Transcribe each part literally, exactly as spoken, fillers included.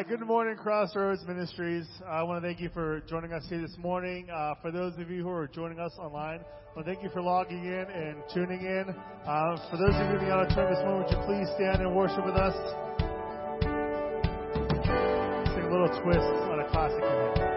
right, good morning, Crossroads Ministries. I want to thank you for joining us here this morning. Uh, for those of you who are joining us online, I want to thank you for logging in and tuning in. Uh, for those of you who are on turn this morning, would you please stand and worship with us? Sing a little twist on a classic hymn.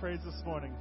Praise this morning.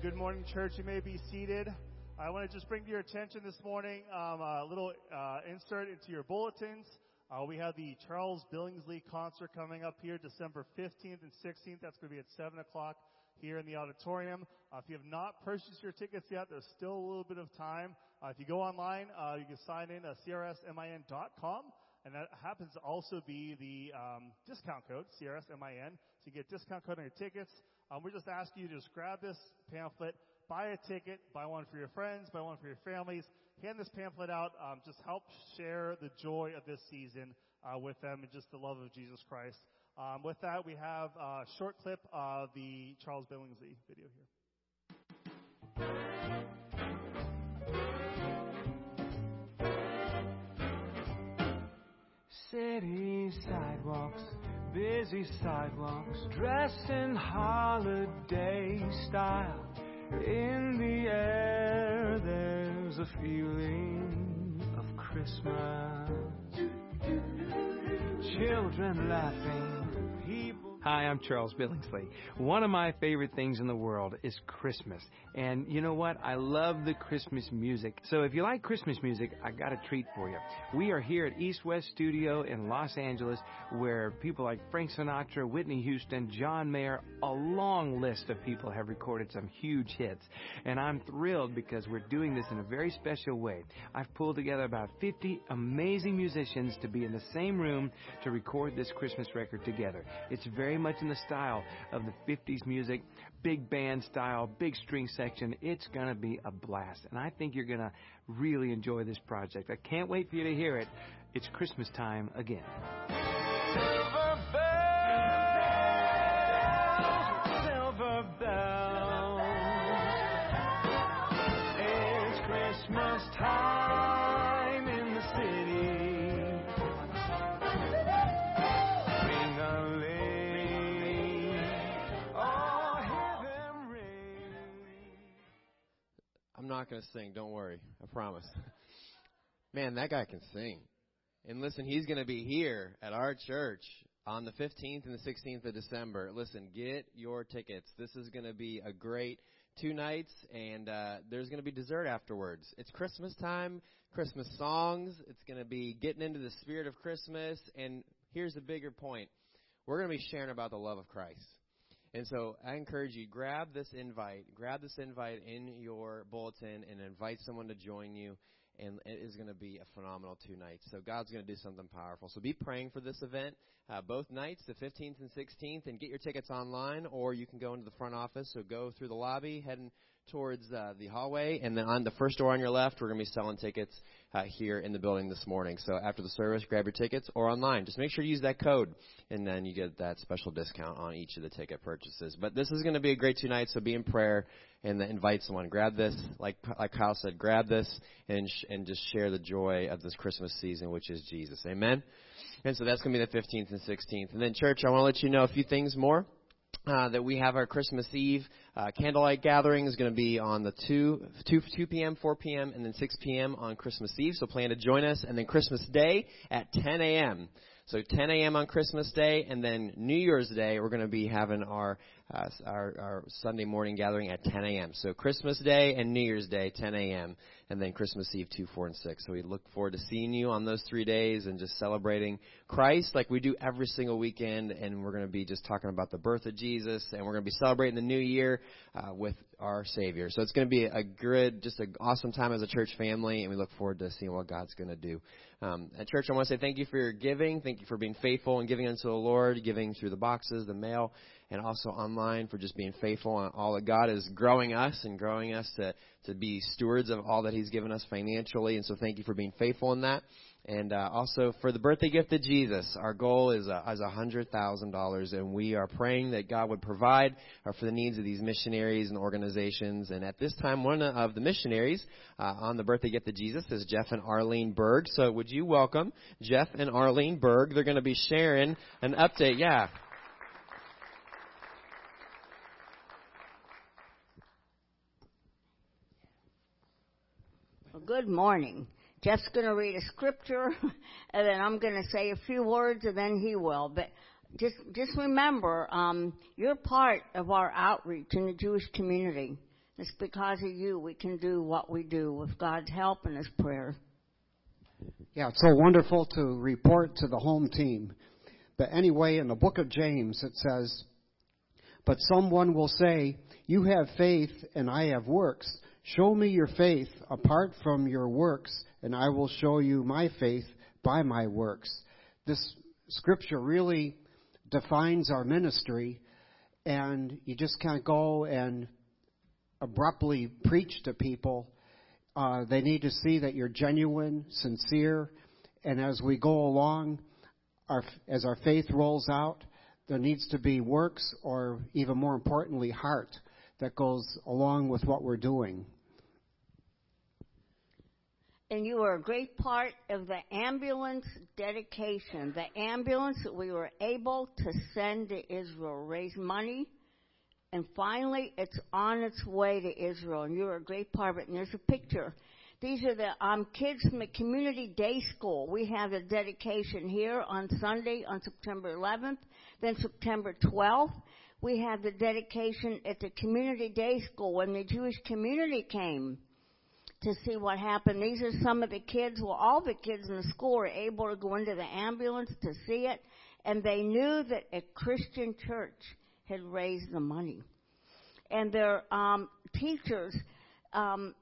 Amen. Good morning, church. You may be seated. I want to just bring to your attention this morning um, a little uh, insert into your bulletins. Uh, we have the Charles Billingsley concert coming up here December fifteenth and sixteenth. That's going to be at seven o'clock here in the auditorium. Uh, if you have not purchased your tickets yet, there's still a little bit of time. Uh, if you go online, uh, you can sign in at C R S M I N dot com. And that happens to also be the um, discount code, C R S M I N. So you get discount code on your tickets. Um, we're just asking you to just grab this pamphlet, buy a ticket, buy one for your friends, buy one for your families. Hand this pamphlet out. Um, just help share the joy of this season uh, with them and just the love of Jesus Christ. Um, with that, we have a short clip of the Charles Billingsley video here. City sidewalks, busy sidewalks, dressed in holiday style. In the air there's a feeling of Christmas. Children laughing, people... Hi, I'm Charles Billingsley. One of my favorite things in the world is Christmas. And you know what? I love the Christmas music. So if you like Christmas music, I got a treat for you. We are here at East West Studio in Los Angeles, where people like Frank Sinatra, Whitney Houston, John Mayer, a long list of people have recorded some huge hits. And I'm thrilled because we're doing this in a very special way. I've pulled together about fifty amazing musicians to be in the same room to record this Christmas record together. It's very much in the style of the fifties music, big band style, big string section. It's going to be a blast, and I think you're going to really enjoy this project. I can't wait for you to hear it. It's Christmas time again. Silver bells, silver bells, it's Christmas time in the city. I'm not going to sing. Don't worry. I promise. Man, that guy can sing. And listen, he's going to be here at our church on the fifteenth and the sixteenth of December. Listen, get your tickets. This is going to be a great two nights, and uh, there's going to be dessert afterwards. It's Christmas time, Christmas songs. It's going to be getting into the spirit of Christmas. And here's the bigger point. We're going to be sharing about the love of Christ. And so I encourage you, grab this invite, grab this invite in your bulletin and invite someone to join you. And it is going to be a phenomenal two nights. So God's going to do something powerful. So be praying for this event, uh, both nights, the fifteenth and sixteenth, and get your tickets online, or you can go into the front office. So go through the lobby, heading towards uh, the hallway, and then on the first door on your left, we're going to be selling tickets uh, here in the building this morning. So after the service, grab your tickets or online. Just make sure to use that code, and then you get that special discount on each of the ticket purchases. But this is going to be a great two nights, so be in prayer and then invite someone. Grab this, like like Kyle said, grab this and sh- and just share the joy of this Christmas season, which is Jesus. Amen? And so that's going to be the fifteenth and sixteenth. And then, church, I want to let you know a few things more. Uh, that we have our Christmas Eve uh, candlelight gathering is going to be on the two p.m., four p.m., and then six p.m. on Christmas Eve. So plan to join us. And then Christmas Day at ten a.m. So ten a.m. on Christmas Day, and then New Year's Day, we're going to be having our, uh, our our Sunday morning gathering at ten a.m. So Christmas Day and New Year's Day, ten a.m., and then Christmas Eve, two, four, and six. So we look forward to seeing you on those three days and just celebrating Christ like we do every single weekend, and we're going to be just talking about the birth of Jesus, and we're going to be celebrating the new year uh, with our Savior. So it's going to be a good, just an awesome time as a church family, and we look forward to seeing what God's going to do. Um, at church, I want to say thank you for your giving. Thank you for being faithful and giving unto the Lord, giving through the boxes, the mail, and also online for just being faithful on all that God is growing us and growing us to, to be stewards of all that He's given us financially. And so thank you for being faithful in that. And uh, also for the birthday gift of Jesus, our goal is uh, is one hundred thousand dollars, and we are praying that God would provide uh, for the needs of these missionaries and organizations. And at this time, one of the missionaries uh, on the birthday gift of Jesus is Jeff and Arlene Berg. So would you welcome Jeff and Arlene Berg? They're going to be sharing an update. Yeah. Well, good morning. Jeff's going to read a scripture, and then I'm going to say a few words, and then he will. But just just remember, um, you're part of our outreach in the Jewish community. It's because of you we can do what we do with God's help and His prayer. Yeah, it's so wonderful to report to the home team. But anyway, in the book of James, it says, "But someone will say, 'You have faith and I have works. Show me your faith apart from your works, and I will show you my faith by my works.'" This scripture really defines our ministry, and you just can't go and abruptly preach to people. Uh, they need to see that you're genuine, sincere, and as we go along, our, as our faith rolls out, there needs to be works, or even more importantly, heart that goes along with what we're doing. And you were a great part of the ambulance dedication, the ambulance that we were able to send to Israel, raise money, and finally it's on its way to Israel, and you were a great part of it. And there's a picture. These are the um, kids from the community day school. We have a dedication here on Sunday on September eleventh, then September twelfth. We have the dedication at the community day school when the Jewish community came to see what happened. These are some of the kids. Well, all the kids in the school were able to go into the ambulance to see it, and they knew that a Christian church had raised the money. And their um, teachers um,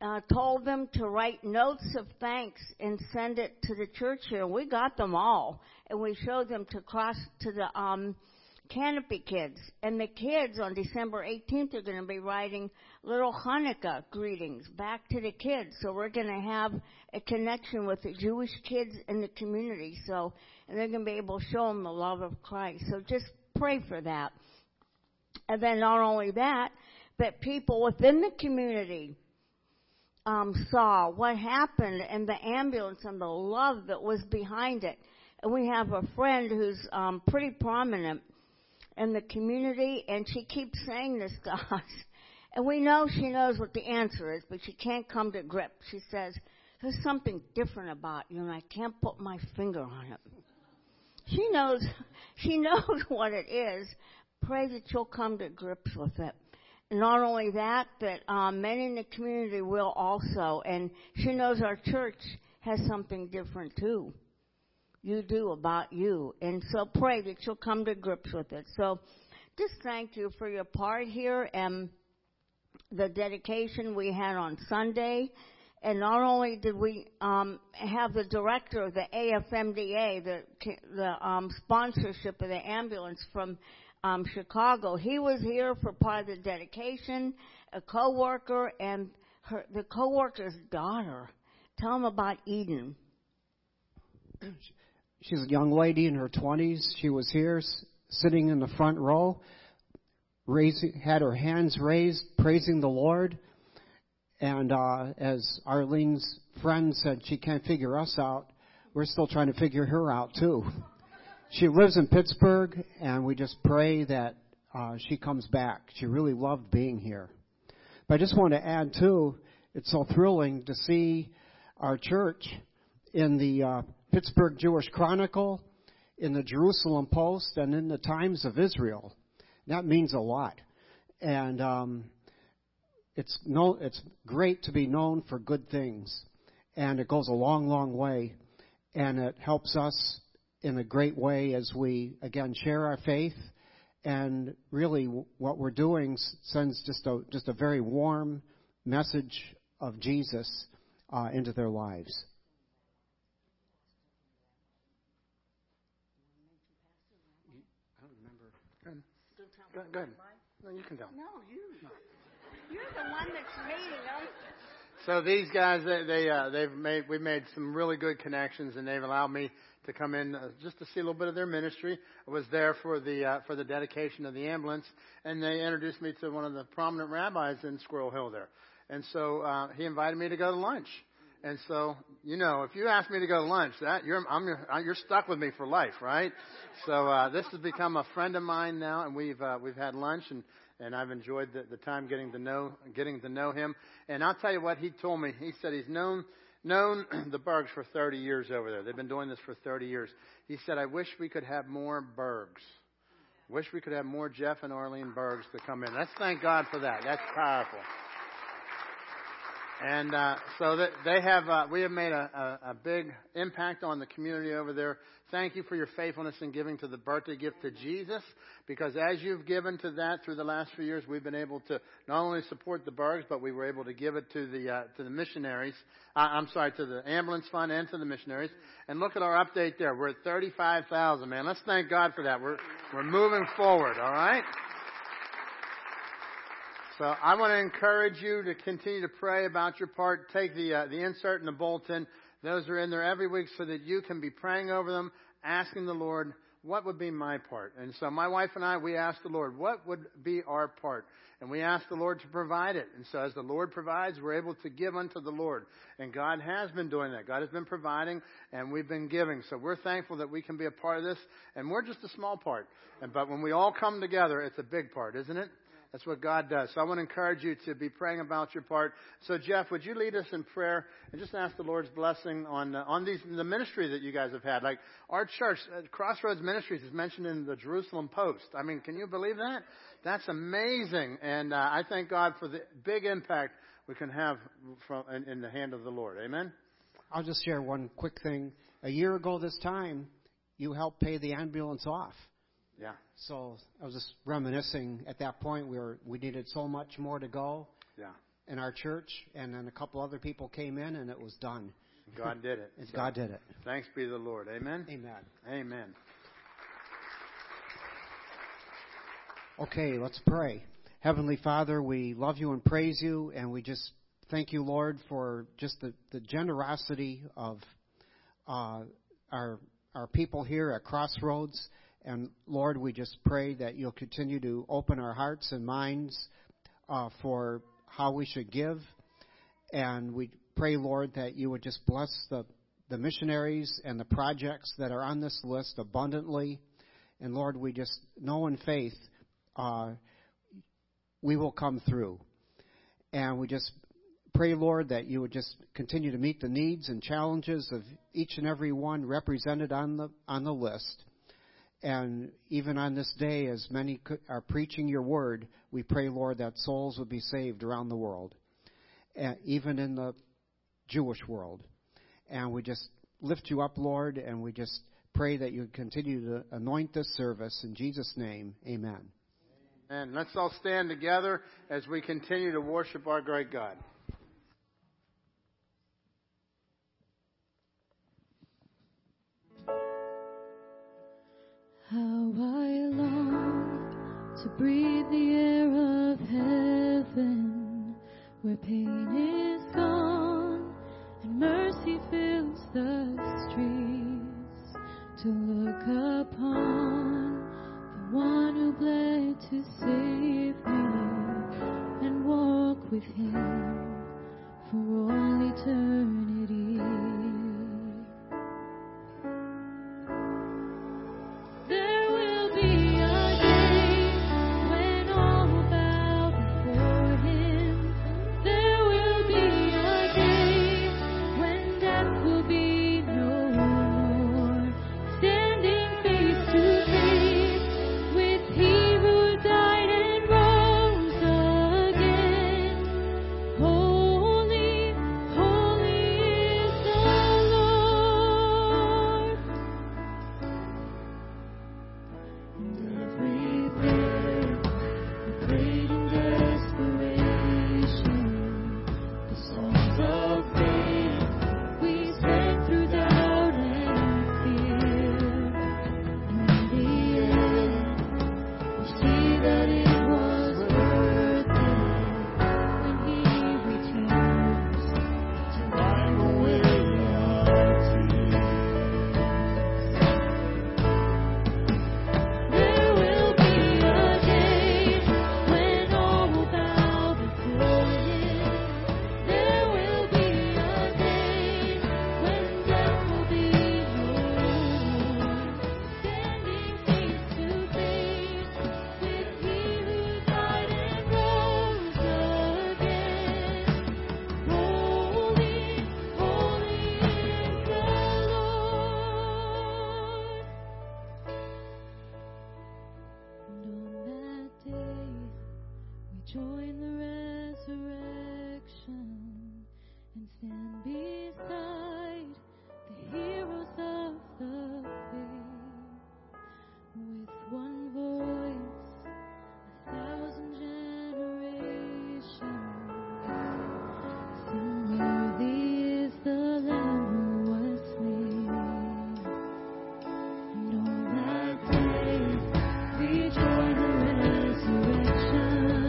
uh, told them to write notes of thanks and send it to the church here. And we got them all, and we showed them to cross to the um, Canopy kids. And the kids on December eighteenth are going to be writing little Hanukkah greetings back to the kids. So we're going to have a connection with the Jewish kids in the community. So, and they're going to be able to show them the love of Christ. So just pray for that. And then not only that, but people within the community um, saw what happened and the ambulance and the love that was behind it. And we have a friend who's um, pretty prominent in the community, and she keeps saying this to us. And we know she knows what the answer is, but she can't come to grips. She says, "There's something different about you, and I can't put my finger on it." She knows, she knows what it is. Pray that you'll come to grips with it. Not only that, but um, men in the community will also. And she knows our church has something different, too. You do about you. And so pray that you'll come to grips with it. So just thank you for your part here and the dedication we had on Sunday. And not only did we um, have the director of the A F M D A, the, the um, sponsorship of the ambulance from um, Chicago, he was here for part of the dedication, a co-worker, and her, the co-worker's daughter. Tell him about Eden. She's a young lady in her twenties. She was here sitting in the front row, raising, had her hands raised, praising the Lord. And uh, as Arlene's friend said, she can't figure us out. We're still trying to figure her out, too. She lives in Pittsburgh, and we just pray that uh, she comes back. She really loved being here. But I just want to add, too, it's so thrilling to see our church in the uh, Pittsburgh Jewish Chronicle, in the Jerusalem Post, and in the Times of Israel. That means a lot. And um, it's no, it's great to be known for good things. And it goes a long, long way. And it helps us in a great way as we, again, share our faith. And really what we're doing sends just a, just a very warm message of Jesus uh, into their lives. Go ahead. No, you can tell. No, you. No. You're the one that's leading us. So these guys, they, they uh, they've made we've made some really good connections, and they've allowed me to come in uh, just to see a little bit of their ministry. I was there for the uh, for the dedication of the ambulance, and they introduced me to one of the prominent rabbis in Squirrel Hill there, and so uh, he invited me to go to lunch. And so, you know, if you ask me to go to lunch, that you're I'm, you're stuck with me for life, right? So uh, this has become a friend of mine now, and we've uh, we've had lunch, and, and I've enjoyed the, the time getting to know getting to know him. And I'll tell you what he told me. He said he's known known the Bergs for thirty years over there. They've been doing this for thirty years. He said, "I wish we could have more Bergs." Wish we could have more Jeff and Arlene Bergs to come in. Let's thank God for that. That's powerful. And uh, so that they have, uh, we have made a, a, a big impact on the community over there. Thank you for your faithfulness in giving to the birthday gift to Jesus, because as you've given to that through the last few years, we've been able to not only support the Bergs, but we were able to give it to the uh, to the missionaries. Uh, I'm sorry, to the ambulance fund and to the missionaries. And look at our update there. We're at thirty-five thousand. Man, let's thank God for that. We're we're moving forward. All right. So I want to encourage you to continue to pray about your part. Take the uh, the insert and the bulletin. Those are in there every week so that you can be praying over them, asking the Lord, what would be my part? And so my wife and I, we asked the Lord, what would be our part? And we asked the Lord to provide it. And so as the Lord provides, we're able to give unto the Lord. And God has been doing that. God has been providing, and we've been giving. So we're thankful that we can be a part of this. And we're just a small part. And but when we all come together, it's a big part, isn't it? That's what God does. So I want to encourage you to be praying about your part. So, Jeff, would you lead us in prayer and just ask the Lord's blessing on uh, on these the ministry that you guys have had? Like our church, uh, Crossroads Ministries, is mentioned in the Jerusalem Post. I mean, can you believe that? That's amazing. And uh, I thank God for the big impact we can have from, in, in the hand of the Lord. Amen? I'll just share one quick thing. A year ago this time, you helped pay the ambulance off. Yeah. So I was just reminiscing at that point. We were we needed so much more to go. Yeah. In our church, and then a couple other people came in, and it was done. God did it. So God did it. Thanks be to the Lord. Amen. Amen. Amen. Okay, let's pray. Heavenly Father, we love you and praise you, and we just thank you, Lord, for just the, the generosity of uh, our our people here at Crossroads. And, Lord, we just pray that you'll continue to open our hearts and minds uh, for how we should give. And we pray, Lord, that you would just bless the, the missionaries and the projects that are on this list abundantly. And, Lord, we just know in faith uh, we will come through. And we just pray, Lord, that you would just continue to meet the needs and challenges of each and every one represented on the on the list. And even on this day, as many are preaching your word, we pray, Lord, that souls would be saved around the world, even in the Jewish world. And we just lift you up, Lord, and we just pray that you continue to anoint this service. In Jesus' name, amen. And let's all stand together as we continue to worship our great God. How I long to breathe the air of heaven, where pain is gone and mercy fills the streets, to look upon the one who bled to save me and walk with him for all eternity. Holy, holy. beside the heroes of the faith. With one voice, a thousand generations sing, worthy is the Lamb who was slain. And on that day we join the resurrection.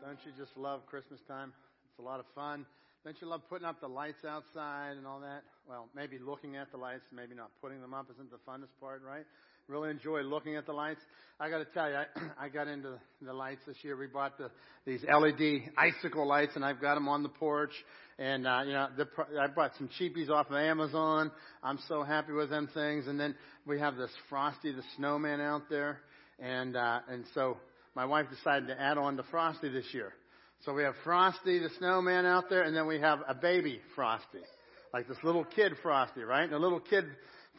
Don't you just love Christmas time? It's a lot of fun. Don't you love putting up the lights outside and all that? Well, maybe looking at the lights, maybe not putting them up isn't the funnest part, right? Really enjoy looking at the lights. I got to tell you, I, I got into the lights this year. We bought the, these L E D icicle lights, and I've got them on the porch. And uh, you know, the, I bought some cheapies off of Amazon. I'm so happy with them things. And then we have this Frosty the Snowman out there, and uh, and so. My wife decided to add on to Frosty this year. So we have Frosty the Snowman out there, and then we have a baby Frosty. Like this little kid Frosty, right? And the little kid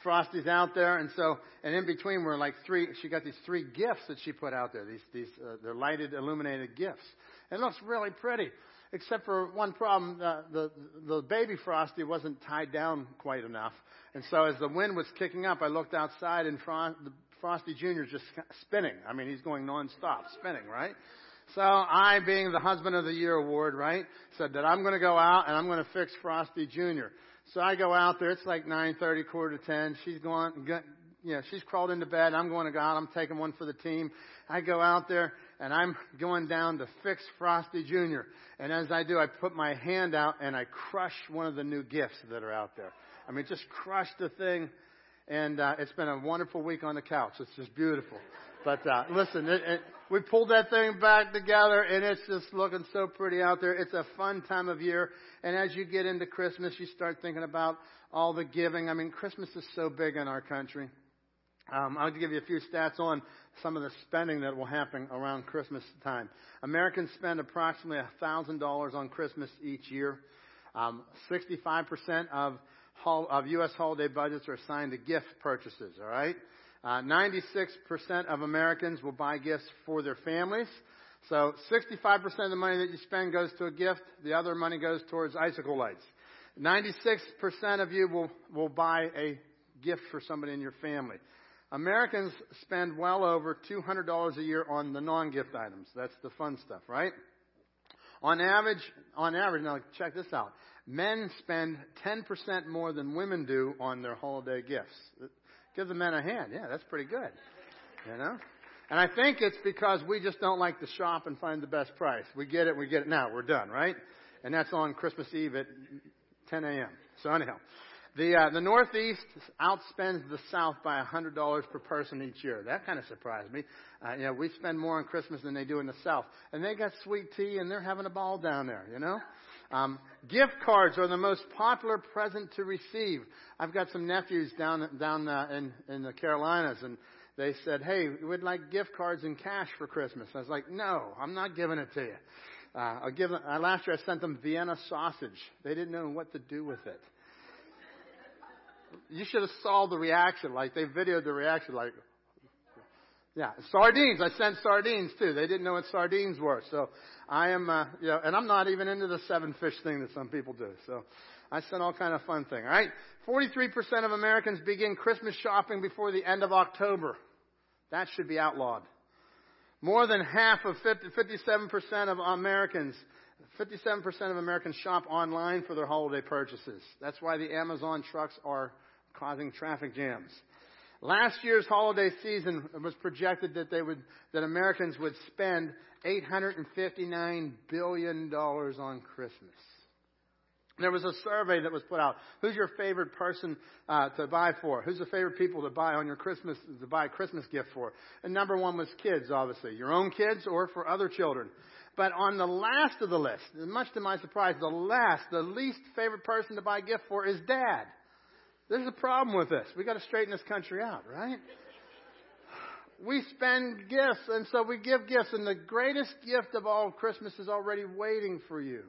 Frosty's out there, and so, and in between were like three, she got these three gifts that she put out there. These, these, uh, they're lighted, illuminated gifts. And it looks really pretty. Except for one problem, uh, the, the baby Frosty wasn't tied down quite enough. And so as the wind was kicking up, I looked outside and Frosty, the Frosty Junior is just spinning. I mean, he's going nonstop, spinning, right? So I, being the Husband of the Year award, right, said that I'm going to go out and I'm going to fix Frosty Junior So I go out there. It's like nine thirty, quarter to ten. She's gone, you know, she's crawled into bed. I'm going to go out. I'm taking one for the team. I go out there and I'm going down to fix Frosty Junior And as I do, I put my hand out and I crush one of the new gifts that are out there. I mean, just crush the thing. And uh, it's been a wonderful week on the couch. It's just beautiful. But uh, listen, it, it, we pulled that thing back together, and it's just looking so pretty out there. It's a fun time of year. And as you get into Christmas, you start thinking about all the giving. I mean, Christmas is so big in our country. Um, I'll give you a few stats on some of the spending that will happen around Christmas time. Americans spend approximately one thousand dollars on Christmas each year. Um, sixty-five percent of of U S holiday budgets are assigned to gift purchases, all right? Uh, ninety-six percent of Americans will buy gifts for their families. So sixty-five percent of the money that you spend goes to a gift. The other money goes towards icicle lights. ninety-six percent of you will, will buy a gift for somebody in your family. Americans spend well over two hundred dollars a year on the non-gift items. That's the fun stuff, right? On average, on average, now check this out. Men spend ten percent more than women do on their holiday gifts. Give the men a hand. Yeah, that's pretty good. You know? And I think it's because we just don't like to shop and find the best price. We get it, we get it now. We're done, right? And that's on Christmas Eve at ten a.m. So anyhow, the uh, the Northeast outspends the South by one hundred dollars per person each year. That kind of surprised me. Uh, you know, we spend more on Christmas than they do in the South. And they got sweet tea, and they're having a ball down there, you know? Um, gift cards are the most popular present to receive. I've got some nephews down down uh, in, in the Carolinas, and they said, hey, we'd like gift cards and cash for Christmas. I was like, no, I'm not giving it to you. Uh, I'll give them, uh, last year I sent them Vienna sausage. They didn't know what to do with it. You should have saw the reaction. Like, they videoed the reaction. Like, yeah, sardines. I sent sardines, too. They didn't know what sardines were. So I am, uh, you know, and I'm not even into the seven fish thing that some people do. So I sent all kind of fun thing. All right. forty-three percent of Americans begin Christmas shopping before the end of October. That should be outlawed. More than half of fifty, fifty-seven percent of Americans, fifty-seven percent of Americans shop online for their holiday purchases. That's why the Amazon trucks are causing traffic jams. Last year's holiday season was projected that they would, that Americans would spend eight hundred fifty-nine billion dollars on Christmas. There was a survey that was put out. Who's your favorite person uh, to buy for? Who's the favorite people to buy on your Christmas, to buy a Christmas gift for? And number one was kids, obviously. Your own kids or for other children. But on the last of the list, much to my surprise, the last, the least favorite person to buy a gift for is dad. There's a problem with this. We've got to straighten this country out, right? We spend gifts, and so we give gifts. And the greatest gift of all Christmas is already waiting for you.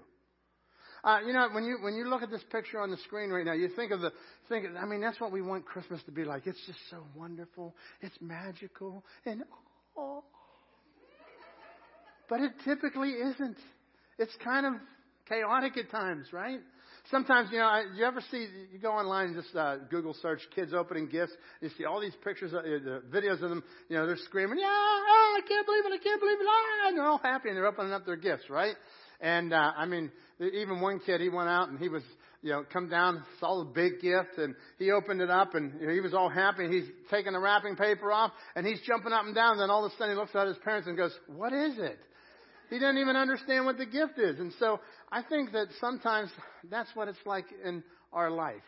Uh, you know, when you when you look at this picture on the screen right now, you think of the think. Of, I mean, that's what we want Christmas to be like. It's just so wonderful, it's magical, and oh, but it typically isn't. It's kind of chaotic at times, right? Sometimes, you know, I, you ever see, you go online and just uh, Google search kids opening gifts. You see all these pictures, uh, the videos of them, you know, they're screaming, yeah, oh, I can't believe it, I can't believe it, ah, and they're all happy and they're opening up their gifts, right? And, uh, I mean, even one kid, he went out and he was, you know, come down, saw the big gift and he opened it up and you know, he was all happy. He's taking the wrapping paper off and he's jumping up and down. And then all of a sudden he looks at his parents and goes, what is it? He doesn't even understand what the gift is. And so I think that sometimes that's what it's like in our life.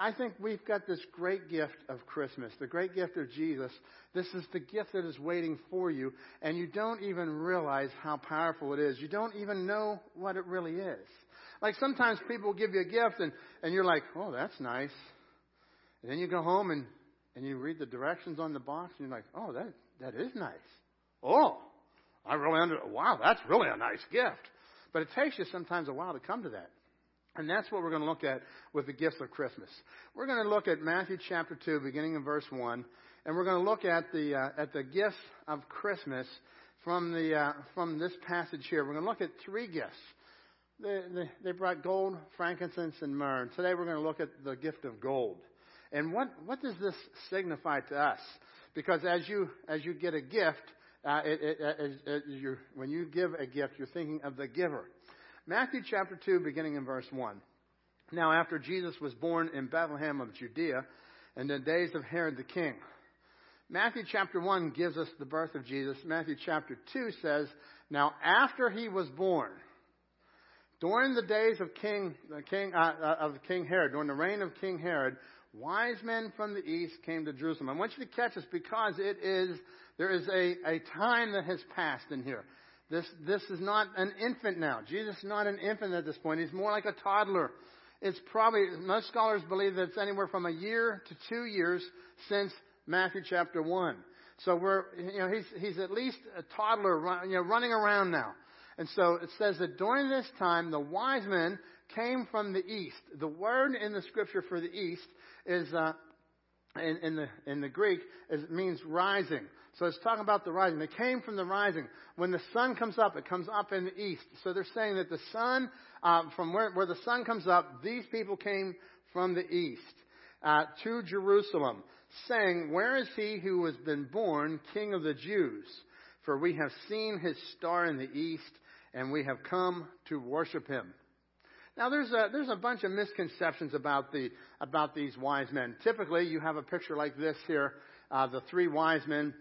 I think we've got this great gift of Christmas, the great gift of Jesus. This is the gift that is waiting for you, and you don't even realize how powerful it is. You don't even know what it really is. Like sometimes people give you a gift, and, and you're like, oh, that's nice. And then you go home, and, and you read the directions on the box, and you're like, oh, that that is nice. Oh, I really under wow, that's really a nice gift. But it takes you sometimes a while to come to that. And that's what we're going to look at with the gifts of Christmas. We're going to look at Matthew chapter two, beginning in verse one, and we're going to look at the uh, at the gifts of Christmas from the uh, from this passage here. We're going to look at three gifts. They, they, they brought gold, frankincense, and myrrh. And today we're going to look at the gift of gold. And what, what does this signify to us? Because as you as you get a gift, uh, it, it, it, it, you're, when you give a gift, you're thinking of the giver. Matthew chapter two, beginning in verse one. Now, after Jesus was born in Bethlehem of Judea, in the days of Herod the king. Matthew chapter one gives us the birth of Jesus. Matthew chapter two says, now, after he was born, during the days of King, uh, king uh, of King Herod, during the reign of King Herod, wise men from the east came to Jerusalem. I want you to catch this because it is there is a, a time that has passed in here. This this is not an infant now. Jesus is not an infant at this point. He's more like a toddler. It's probably, most scholars believe that it's anywhere from a year to two years since Matthew chapter one. So we're, you know, he's he's at least a toddler, you know, running around now. And so it says that during this time, the wise men came from the east. The word in the scripture for the east is uh, in, in the in the Greek is, means rising. So it's talking about the rising. They came from the rising. When the sun comes up, it comes up in the east. So they're saying that the sun, uh, from where, where the sun comes up, these people came from the east uh, to Jerusalem, saying, "Where is he who has been born King of the Jews? For we have seen his star in the east, and we have come to worship him." Now, there's a, there's a bunch of misconceptions about the about these wise men. Typically, you have a picture like this here, uh, the three wise men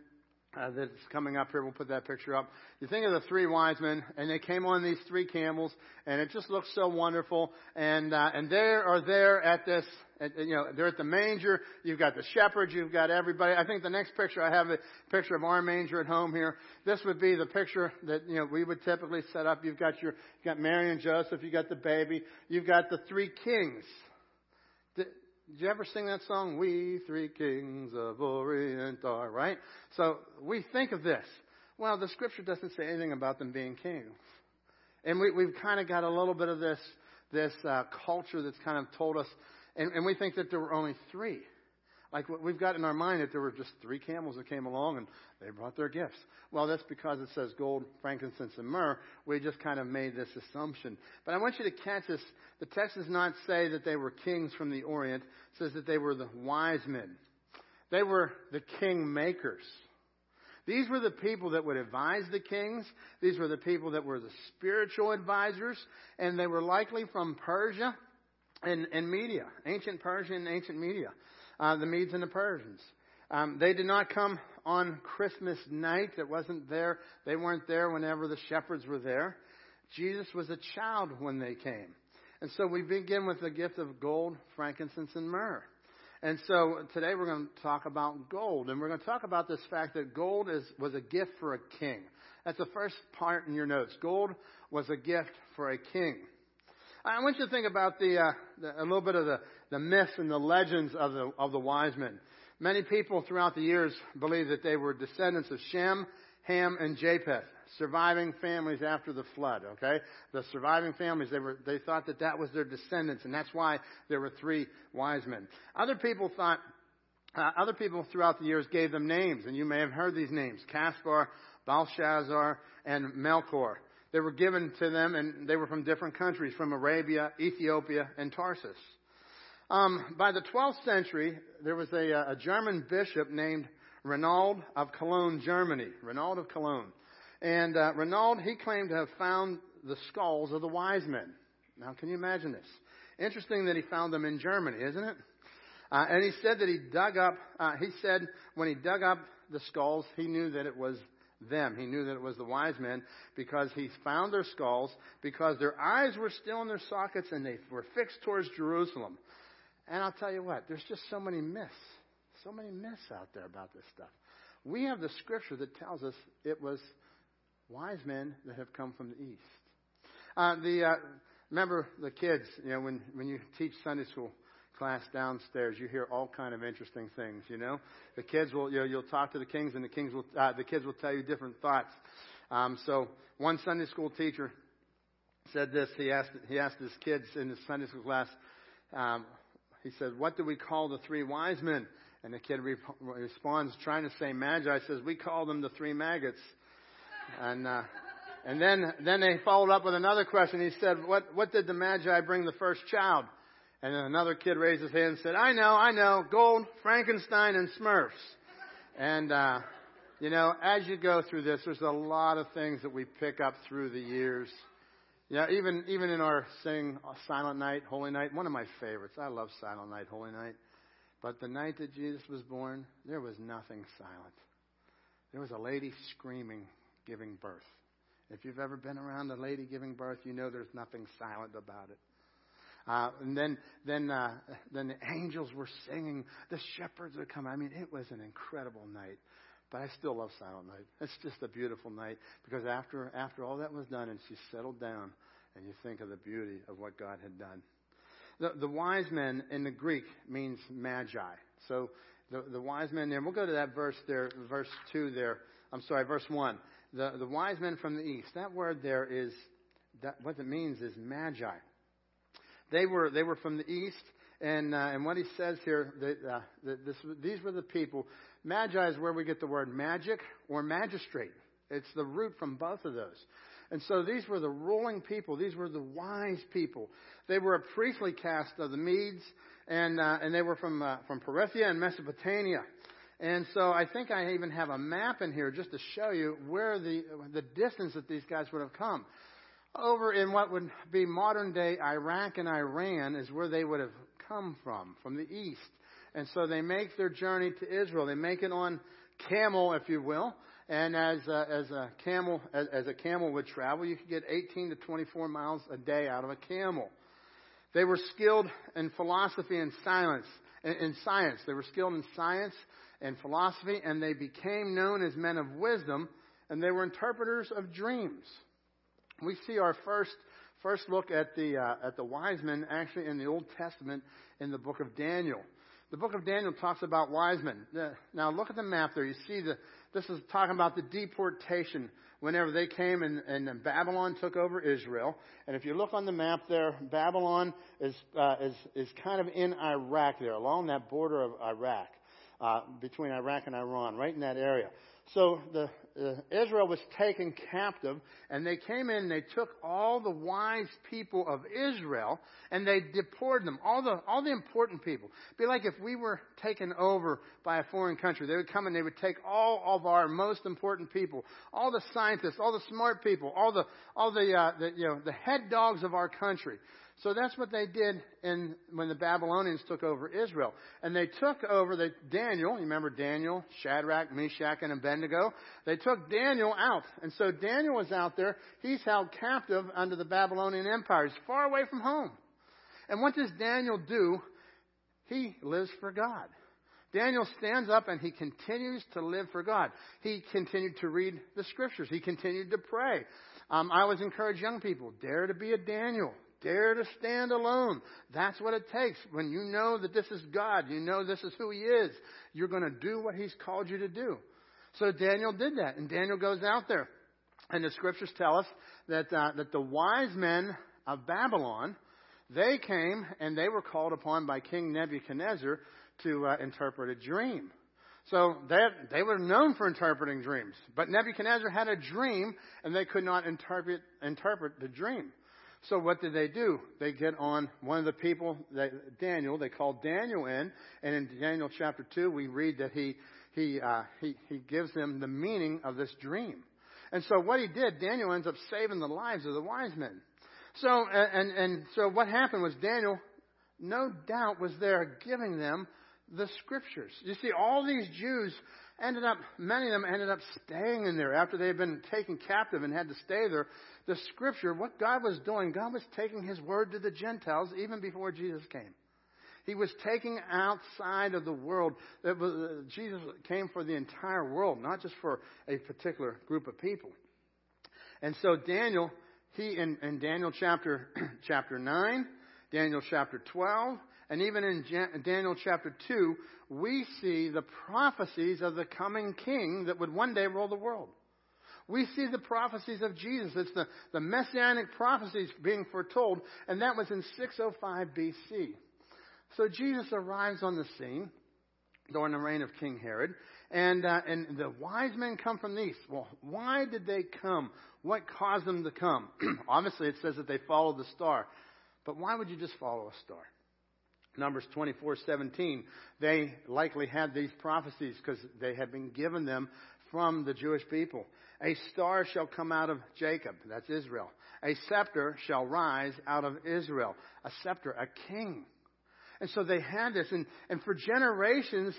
uh, that's coming up here. We'll put that picture up. You think of the three wise men, and they came on these three camels, and it just looks so wonderful. And uh, and they are there at this, at, you know, they're at the manger. You've got the shepherds. You've got everybody. I think the next picture, I have a picture of our manger at home here. This would be the picture that, you know, we would typically set up. You've got your, you've got Mary and Joseph. You've got the baby. You've got the three kings. Did, did you ever sing that song? We three kings of Orient are, right? So we think of this. Well, the scripture doesn't say anything about them being kings. And we, we've kind of got a little bit of this this uh, culture that's kind of told us, and, and we think that there were only three. Like we've got in our mind that there were just three camels that came along and they brought their gifts. Well, that's because it says gold, frankincense, and myrrh. We just kind of made this assumption. But I want you to catch this. The text does not say that they were kings from the Orient. It says that they were the wise men. They were the king makers. These were the people that would advise the kings. These were the people that were the spiritual advisors. And they were likely from Persia and, and Media, ancient Persia and ancient Media, uh, the Medes and the Persians. Um, they did not come on Christmas night. It wasn't there. They weren't there whenever the shepherds were there. Jesus was a child when they came. And so we begin with the gift of gold, frankincense, and myrrh. And so today we're going to talk about gold, and we're going to talk about this fact that gold is, was a gift for a king. That's the first part in your notes. Gold was a gift for a king. I want you to think about the, uh, the a little bit of the, the myths and the legends of the of the wise men. Many people throughout the years believe that they were descendants of Shem, Ham, and Japheth, surviving families after the flood. Okay, the surviving families, they were they thought that that was their descendants, and that's why there were three wise men. Other people thought, uh, other people throughout the years gave them names, and you may have heard these names: Caspar, Balthazar, and Melchior. They were given to them, and they were from different countries, from Arabia, Ethiopia, and Tarsus. Um, by the twelfth century, there was a, a German bishop named Renald of Cologne, Germany. Renald of Cologne. And uh, Renald, he claimed to have found the skulls of the wise men. Now, can you imagine this? Interesting that he found them in Germany, isn't it? Uh, and he said that he dug up, uh, he said when he dug up the skulls, he knew that it was them. He knew that it was the wise men because he found their skulls because their eyes were still in their sockets and they were fixed towards Jerusalem. And I'll tell you what, there's just so many myths. So many myths out there about this stuff. We have the scripture that tells us it was wise men that have come from the east. Uh, the uh, remember the kids, you know, when, when you teach Sunday school class downstairs, you hear all kind of interesting things. You know, the kids will you know, you'll talk to the kings, and the kings will uh, the kids will tell you different thoughts. Um, so one Sunday school teacher said this. He asked he asked his kids in his Sunday school class. Um, he said, "What do we call the three wise men?" And the kid re- responds, trying to say magi, says, "We call them the three maggots." And uh, and then then they followed up with another question. He said, what, what did the magi bring the first child? And then another kid raised his hand and said, I know, I know, gold, Frankenstein, and Smurfs. And, uh, you know, as you go through this, there's a lot of things that we pick up through the years. You know, even, even in our singing Silent Night, Holy Night, one of my favorites. I love Silent Night, Holy Night. But the night that Jesus was born, there was nothing silent. There was a lady screaming, giving birth. If you've ever been around a lady giving birth, you know there's nothing silent about it. Uh, and then then, uh, then the angels were singing. The shepherds were coming. I mean, it was an incredible night. But I still love Silent Night. It's just a beautiful night because after after all that was done and she settled down, and you think of the beauty of what God had done. The, the wise men in the Greek means magi. So the, the wise men there, we'll go to that verse there, verse two there. I'm sorry, verse one. The, the wise men from the east. That word there is, that, what it means is magi. They were they were from the east, and uh, and what he says here, that, uh, that this, these were the people. Magi is where we get the word magic or magistrate. It's the root from both of those. And so these were the ruling people. These were the wise people. They were a priestly caste of the Medes, and uh, and they were from uh, from Parthia and Mesopotamia. And so I think I even have a map in here just to show you where the the distance that these guys would have come. Over in what would be modern-day Iraq and Iran is where they would have come from, from the east. And so they make their journey to Israel. They make it on camel, if you will. And as a, as a camel as, as a camel would travel, you could get eighteen to twenty-four miles a day out of a camel. They were skilled in philosophy and science. In, in science, they were skilled in science and philosophy, and they became known as men of wisdom, and they were interpreters of dreams. We see our first first look at the uh, at the wise men actually in the Old Testament in the book of Daniel. The book of Daniel talks about wise men. Now look at the map there. You see the this is talking about the deportation whenever they came and, and Babylon took over Israel. And if you look on the map there, Babylon is uh, is is kind of in Iraq there, along that border of Iraq, uh, between Iraq and Iran, right in that area. So the, uh, Israel was taken captive, and they came in and they took all the wise people of Israel, and they deported them, all the all the important people. It'd be like if we were taken over by a foreign country. They would come and they would take all of our most important people, all the scientists, all the smart people, all the all the, uh, the you know the head dogs of our country. So that's what they did in, when the Babylonians took over Israel. And they took over the Daniel. You remember Daniel, Shadrach, Meshach, and Abednego? They took Daniel out. And so Daniel was out there. He's held captive under the Babylonian Empire. He's far away from home. And what does Daniel do? He lives for God. Daniel stands up and he continues to live for God. He continued to read the scriptures. He continued to pray. Um, I always encourage young people, dare to be a Daniel. Dare to stand alone. That's what it takes. When you know that this is God, you know this is who He is, you're going to do what He's called you to do. So Daniel did that, and Daniel goes out there. And the scriptures tell us that uh, that the wise men of Babylon, they came and they were called upon by King Nebuchadnezzar to uh, interpret a dream. So they, they were known for interpreting dreams. But Nebuchadnezzar had a dream, and they could not interpret interpret the dream. So what did they do? They get on one of the people, that, Daniel. They called Daniel in, and in Daniel chapter two, we read that he he uh, he he gives them the meaning of this dream. And so what he did, Daniel ends up saving the lives of the wise men. So and and so what happened was Daniel, no doubt, was there giving them the scriptures. You see, all these Jews ended up, many of them ended up staying in there after they had been taken captive and had to stay there. The scripture, what God was doing, God was taking His word to the Gentiles even before Jesus came. He was taking outside of the world. That was, uh, Jesus came for the entire world, not just for a particular group of people. And so Daniel, he in, in Daniel chapter chapter nine, Daniel chapter twelve, and even in Jan- Daniel chapter two, we see the prophecies of the coming king that would one day rule the world. We see the prophecies of Jesus. It's the, the messianic prophecies being foretold, and that was in six oh five B C. So Jesus arrives on the scene during the reign of King Herod, and uh, and the wise men come from the east. Well, why did they come? What caused them to come? Obviously, it says that they followed the star. But why would you just follow a star? Numbers twenty-four seventeen, they likely had these prophecies because they had been given them from the Jewish people. A star shall come out of Jacob, that's Israel. A scepter shall rise out of Israel. A scepter, a king. And so they had this. And, and for generations,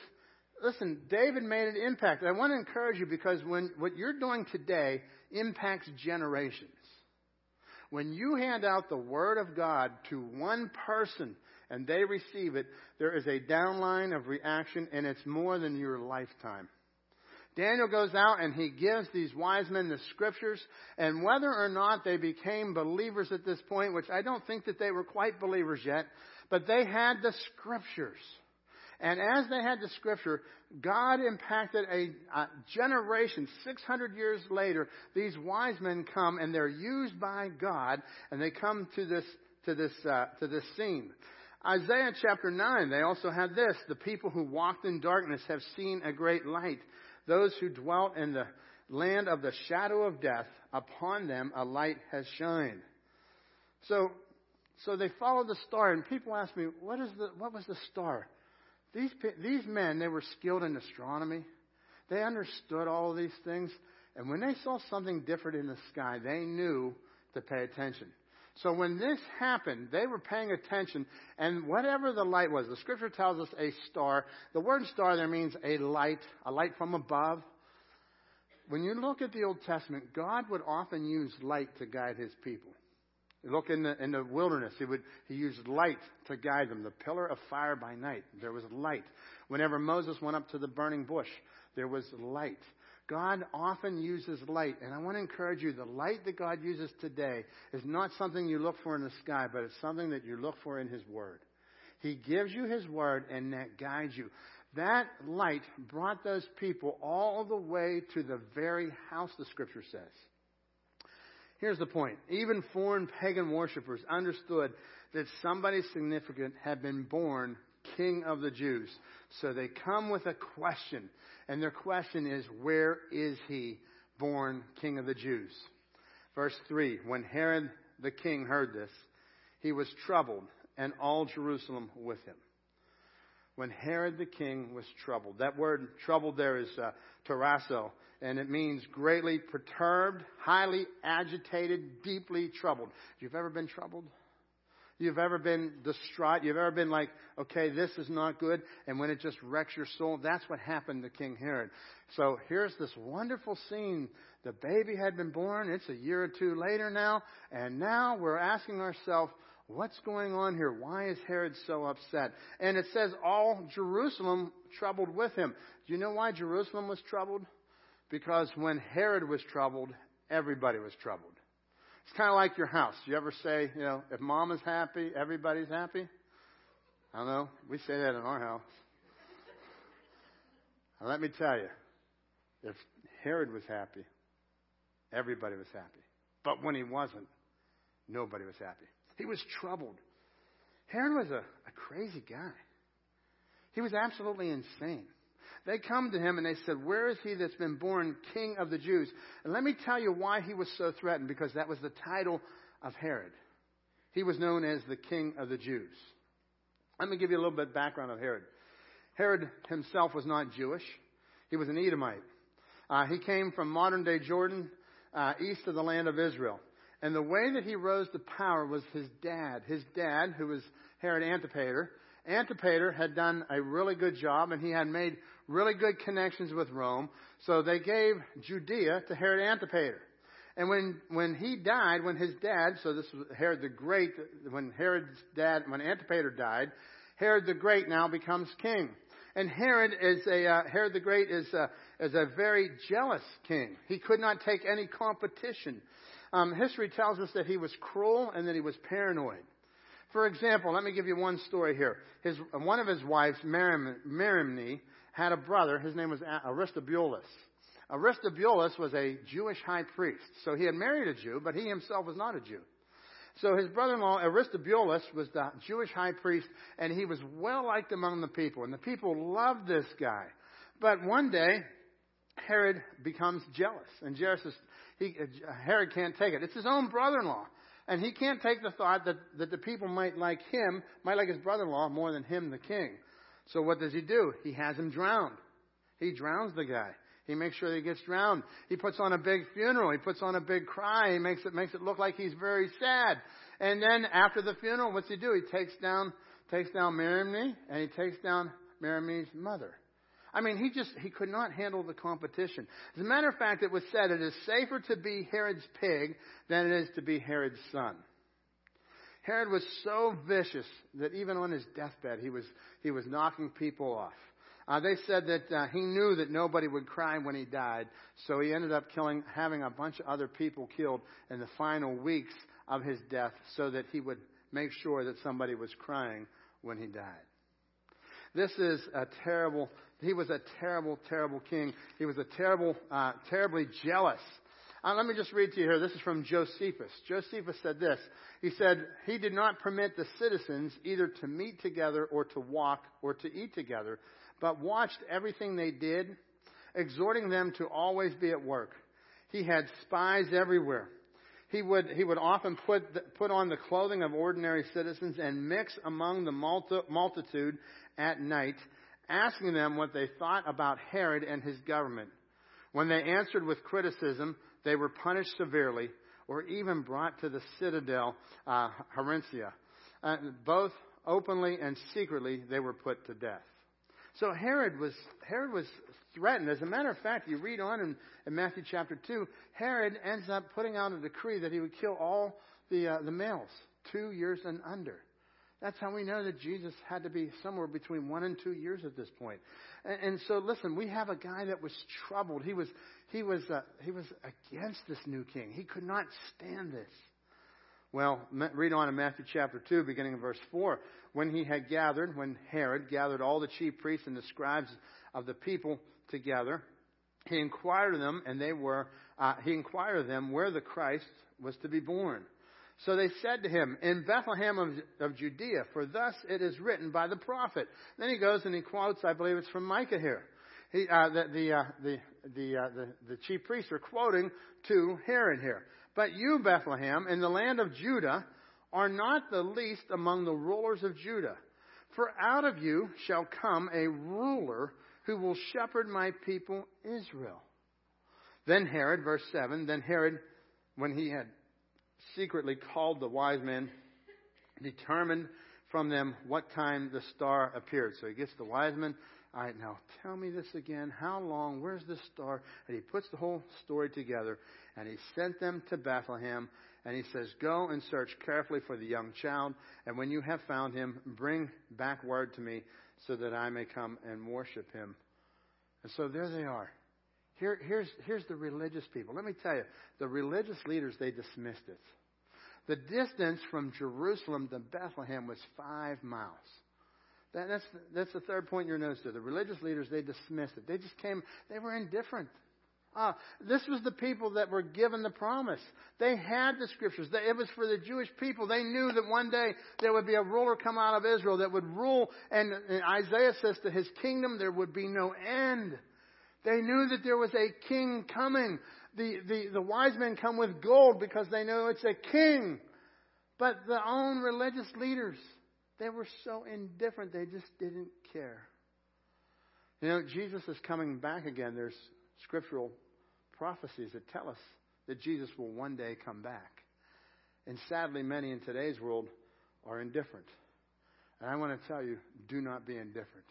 listen, David made an impact. I want to encourage you because when what you're doing today impacts generations. When you hand out the Word of God to one person and they receive it, there is a downline of reaction, and it's more than your lifetime. Daniel goes out and he gives these wise men the scriptures, and whether or not they became believers at this point, which I don't think that they were quite believers yet, but they had the scriptures. And as they had the scripture, God impacted a, a generation. six hundred years later, these wise men come and they're used by God, and they come to this to this uh, to this scene. Isaiah chapter nine, they also had this. The people who walked in darkness have seen a great light. Those who dwelt in the land of the shadow of death, upon them a light has shined. So so they followed the star, and people ask me, what is the what was the star? These these men, they were skilled in astronomy. They understood all these things. And when they saw something different in the sky, they knew to pay attention. So when this happened, they were paying attention. And whatever the light was, the scripture tells us a star. The word star there means a light, a light from above. When you look at the Old Testament, God would often use light to guide his people. You look in the, in the wilderness, he would he used light to guide them. The pillar of fire by night, there was light. Whenever Moses went up to the burning bush, there was light. God often uses light, and I want to encourage you, the light that God uses today is not something you look for in the sky, but it's something that you look for in his word. He gives you his word, and that guides you. That light brought those people all the way to the very house, the scripture says. Here's the point. Even foreign pagan worshipers understood that somebody significant had been born King of the Jews. So they come with a question. And their question is, where is he, born King of the Jews? Verse three, when Herod the king heard this, he was troubled, and all Jerusalem with him. When Herod the king was troubled. That word troubled there is uh, tarasso, and it means greatly perturbed, highly agitated, deeply troubled. You've ever been troubled? You've ever been distraught? You've ever been like, okay, this is not good, and when it just wrecks your soul? That's what happened to King Herod. So here's this wonderful scene. The baby had been born. It's a year or two later now, and now we're asking ourselves, what's going on here? Why is Herod so upset? And it says all Jerusalem troubled with him. Do you know why Jerusalem was troubled? Because when Herod was troubled, everybody was troubled. It's kind of like your house. You ever say, you know, if mom is happy, everybody's happy? I don't know. We say that in our house. And let me tell you, if Herod was happy, everybody was happy. But when he wasn't, nobody was happy. He was troubled. Herod was a, a crazy guy. He was absolutely insane. They come to him and they said, where is he that's been born King of the Jews? And let me tell you why he was so threatened, because that was the title of Herod. He was known as the King of the Jews. Let me give you a little bit of background of Herod. Herod himself was not Jewish. He was an Edomite. Uh, he came from modern-day Jordan, uh, east of the land of Israel. And the way that he rose to power was his dad. His dad, who was Herod Antipater, Antipater had done a really good job, and he had made really good connections with Rome. So they gave Judea to Herod Antipater. And when, when he died, when his dad, so this was Herod the Great, when Herod's dad, when Antipater died, Herod the Great now becomes king. And Herod is a uh, Herod the Great is a, is a very jealous king. He could not take any competition. Um, history tells us that he was cruel and that he was paranoid. For example, let me give you one story here. His, one of his wives, Mariamne, had a brother. His name was Aristobulus. Aristobulus was a Jewish high priest. So he had married a Jew, but he himself was not a Jew. So his brother-in-law, Aristobulus, was the Jewish high priest, and he was well-liked among the people. And the people loved this guy. But one day, Herod becomes jealous. And jealous is, he, Herod can't take it. It's his own brother-in-law. And he can't take the thought that, that the people might like him, might like his brother-in-law more than him, the king. So what does he do? He has him drowned. He drowns the guy. He makes sure that he gets drowned. He puts on a big funeral. He puts on a big cry. He makes it makes it look like he's very sad. And then after the funeral, what's he do? He takes down takes down Mariamne, and he takes down Mariamne's mother. I mean, he just, he could not handle the competition. As a matter of fact, it was said it is safer to be Herod's pig than it is to be Herod's son. Herod was so vicious that even on his deathbed, he was, he was knocking people off. Uh, they said that uh, he knew that nobody would cry when he died, so he ended up killing, having a bunch of other people killed in the final weeks of his death so that he would make sure that somebody was crying when he died. This is a terrible... He was a terrible, terrible king. He was a terrible, uh, terribly jealous. Uh, let me just read to you here. This is from Josephus. Josephus said this. He said, he did not permit the citizens either to meet together or to walk or to eat together, but watched everything they did, exhorting them to always be at work. He had spies everywhere. He would he would often put the, put on the clothing of ordinary citizens and mix among the multi, multitude at night, asking them what they thought about Herod and his government. When they answered with criticism, they were punished severely or even brought to the citadel, uh, Hyrcania. Uh, both openly and secretly, they were put to death. So Herod was Herod was threatened. As a matter of fact, you read on in, in Matthew chapter two, Herod ends up putting out a decree that he would kill all the uh, the males, two years and under. That's how we know that Jesus had to be somewhere between one and two years at this point. And, and so, listen, we have a guy that was troubled. He was he was uh, he was against this new king. He could not stand this. Well, read on in Matthew chapter two, beginning in verse four. When he had gathered, when Herod gathered all the chief priests and the scribes of the people together, he inquired of them, and they were uh, he inquired of them where the Christ was to be born. So they said to him, in Bethlehem of, of Judea, for thus it is written by the prophet. Then he goes and he quotes, I believe it's from Micah here. He, uh, the the uh, the the, uh, the the chief priests are quoting to Herod here. But you, Bethlehem, in the land of Judah, are not the least among the rulers of Judah. For out of you shall come a ruler who will shepherd my people Israel. Then Herod, verse seven, then Herod, when he had secretly called the wise men, determined from them what time the star appeared. So he gets the wise men. All right, now tell me this again. How long? Where's this star? And he puts the whole story together, and he sent them to Bethlehem, and he says, go and search carefully for the young child, and when you have found him, bring back word to me so that I may come and worship him. And so there they are. Here, here's, here's the religious people. Let me tell you, the religious leaders, they dismissed it. The distance from Jerusalem to Bethlehem was five miles. That, that's, that's the third point in your notes there. The religious leaders, they dismissed it. They just came, they were indifferent. Uh, this was the people that were given the promise. They had the scriptures. They, it was for the Jewish people. They knew that one day there would be a ruler come out of Israel that would rule. And, and Isaiah says to his kingdom there would be no end. They knew that there was a king coming. The, the, the wise men come with gold because they know it's a king. But their own religious leaders, they were so indifferent, they just didn't care. You know, Jesus is coming back again. There's scriptural prophecies that tell us that Jesus will one day come back. And sadly, many in today's world are indifferent. And I want to tell you, do not be indifferent.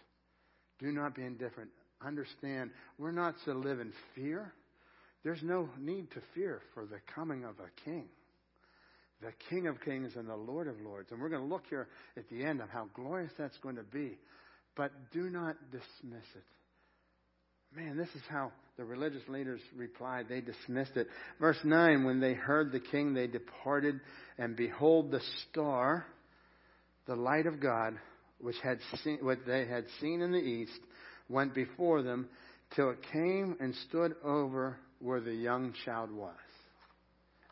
Do not be indifferent. Understand, we're not to live in fear. There's no need to fear for the coming of a king. The King of Kings and the Lord of Lords. And we're going to look here at the end of how glorious that's going to be. But do not dismiss it. Man, this is how the religious leaders replied. They dismissed it. Verse nine, when they heard the king, they departed. And behold, the star, the light of God, which had seen, what they had seen in the east, went before them till it came and stood over where the young child was.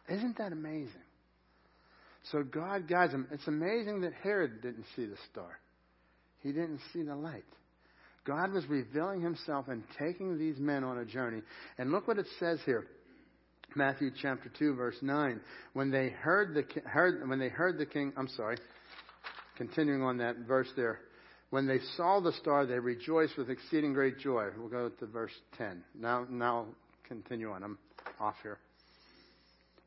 Isn't that amazing? So God guides him. It's amazing that Herod didn't see the star. He didn't see the light. God was revealing himself and taking these men on a journey. And look what it says here. Matthew chapter two, verse nine. When they heard the heard when they heard the king, I'm sorry, continuing on that verse there. When they saw the star, they rejoiced with exceeding great joy. We'll go to verse ten. Now now continue on. I'm off here.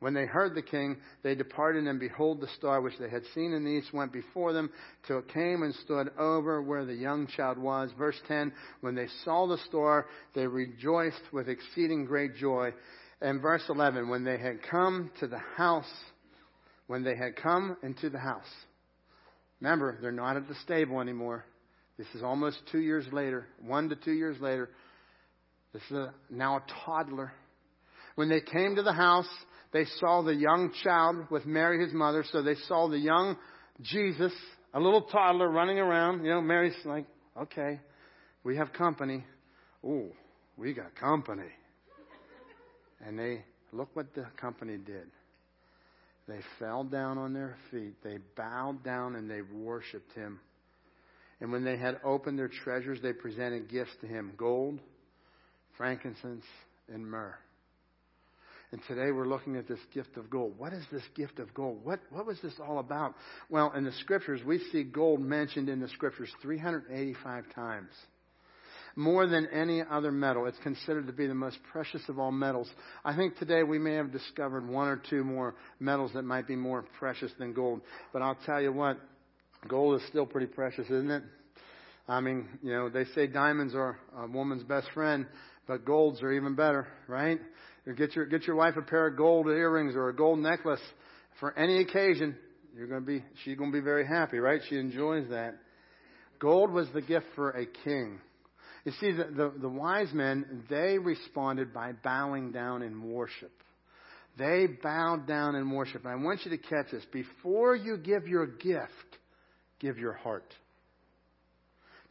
When they heard the king, they departed, and behold, the star which they had seen in the east went before them, till it came and stood over where the young child was. Verse ten, when they saw the star, they rejoiced with exceeding great joy. And verse eleven, when they had come to the house, when they had come into the house. Remember, they're not at the stable anymore. This is almost two years later, one to two years later. This is a, now a toddler. When they came to the house, they saw the young child with Mary, his mother. So they saw the young Jesus, a little toddler running around. You know, Mary's like, okay, we have company. Oh, we got company. And they Look what the company did. They fell down on their feet. They bowed down and they worshipped him. And when they had opened their treasures, they presented gifts to him, gold, frankincense, and myrrh. And today we're looking at this gift of gold. What is this gift of gold? What, what was this all about? Well, in the Scriptures, we see gold mentioned in the Scriptures three hundred eighty-five times. More than any other metal, it's considered to be the most precious of all metals. I think today we may have discovered one or two more metals that might be more precious than gold. But I'll tell you what, gold is still pretty precious, isn't it? I mean, you know, they say diamonds are a woman's best friend, but golds are even better, right? Get your get your wife a pair of gold earrings or a gold necklace for any occasion. You're going to be she's going to be very happy, right? She enjoys that. Gold was the gift for a king. You see, the, the, the wise men, they responded by bowing down in worship. They bowed down in worship. And I want you to catch this. Before you give your gift, give your heart.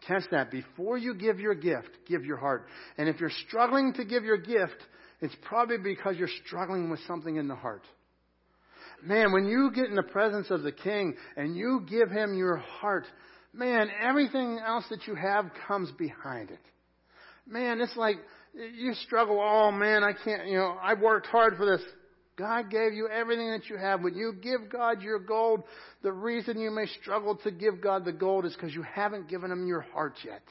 Catch that. Before you give your gift, give your heart. And if you're struggling to give your gift, it's probably because you're struggling with something in the heart. Man, when you get in the presence of the King and you give him your heart, man, everything else that you have comes behind it. Man, it's like you struggle. Oh, man, I can't, you know, I worked hard for this. God gave you everything that you have. When you give God your gold, the reason you may struggle to give God the gold is because you haven't given him your heart yet.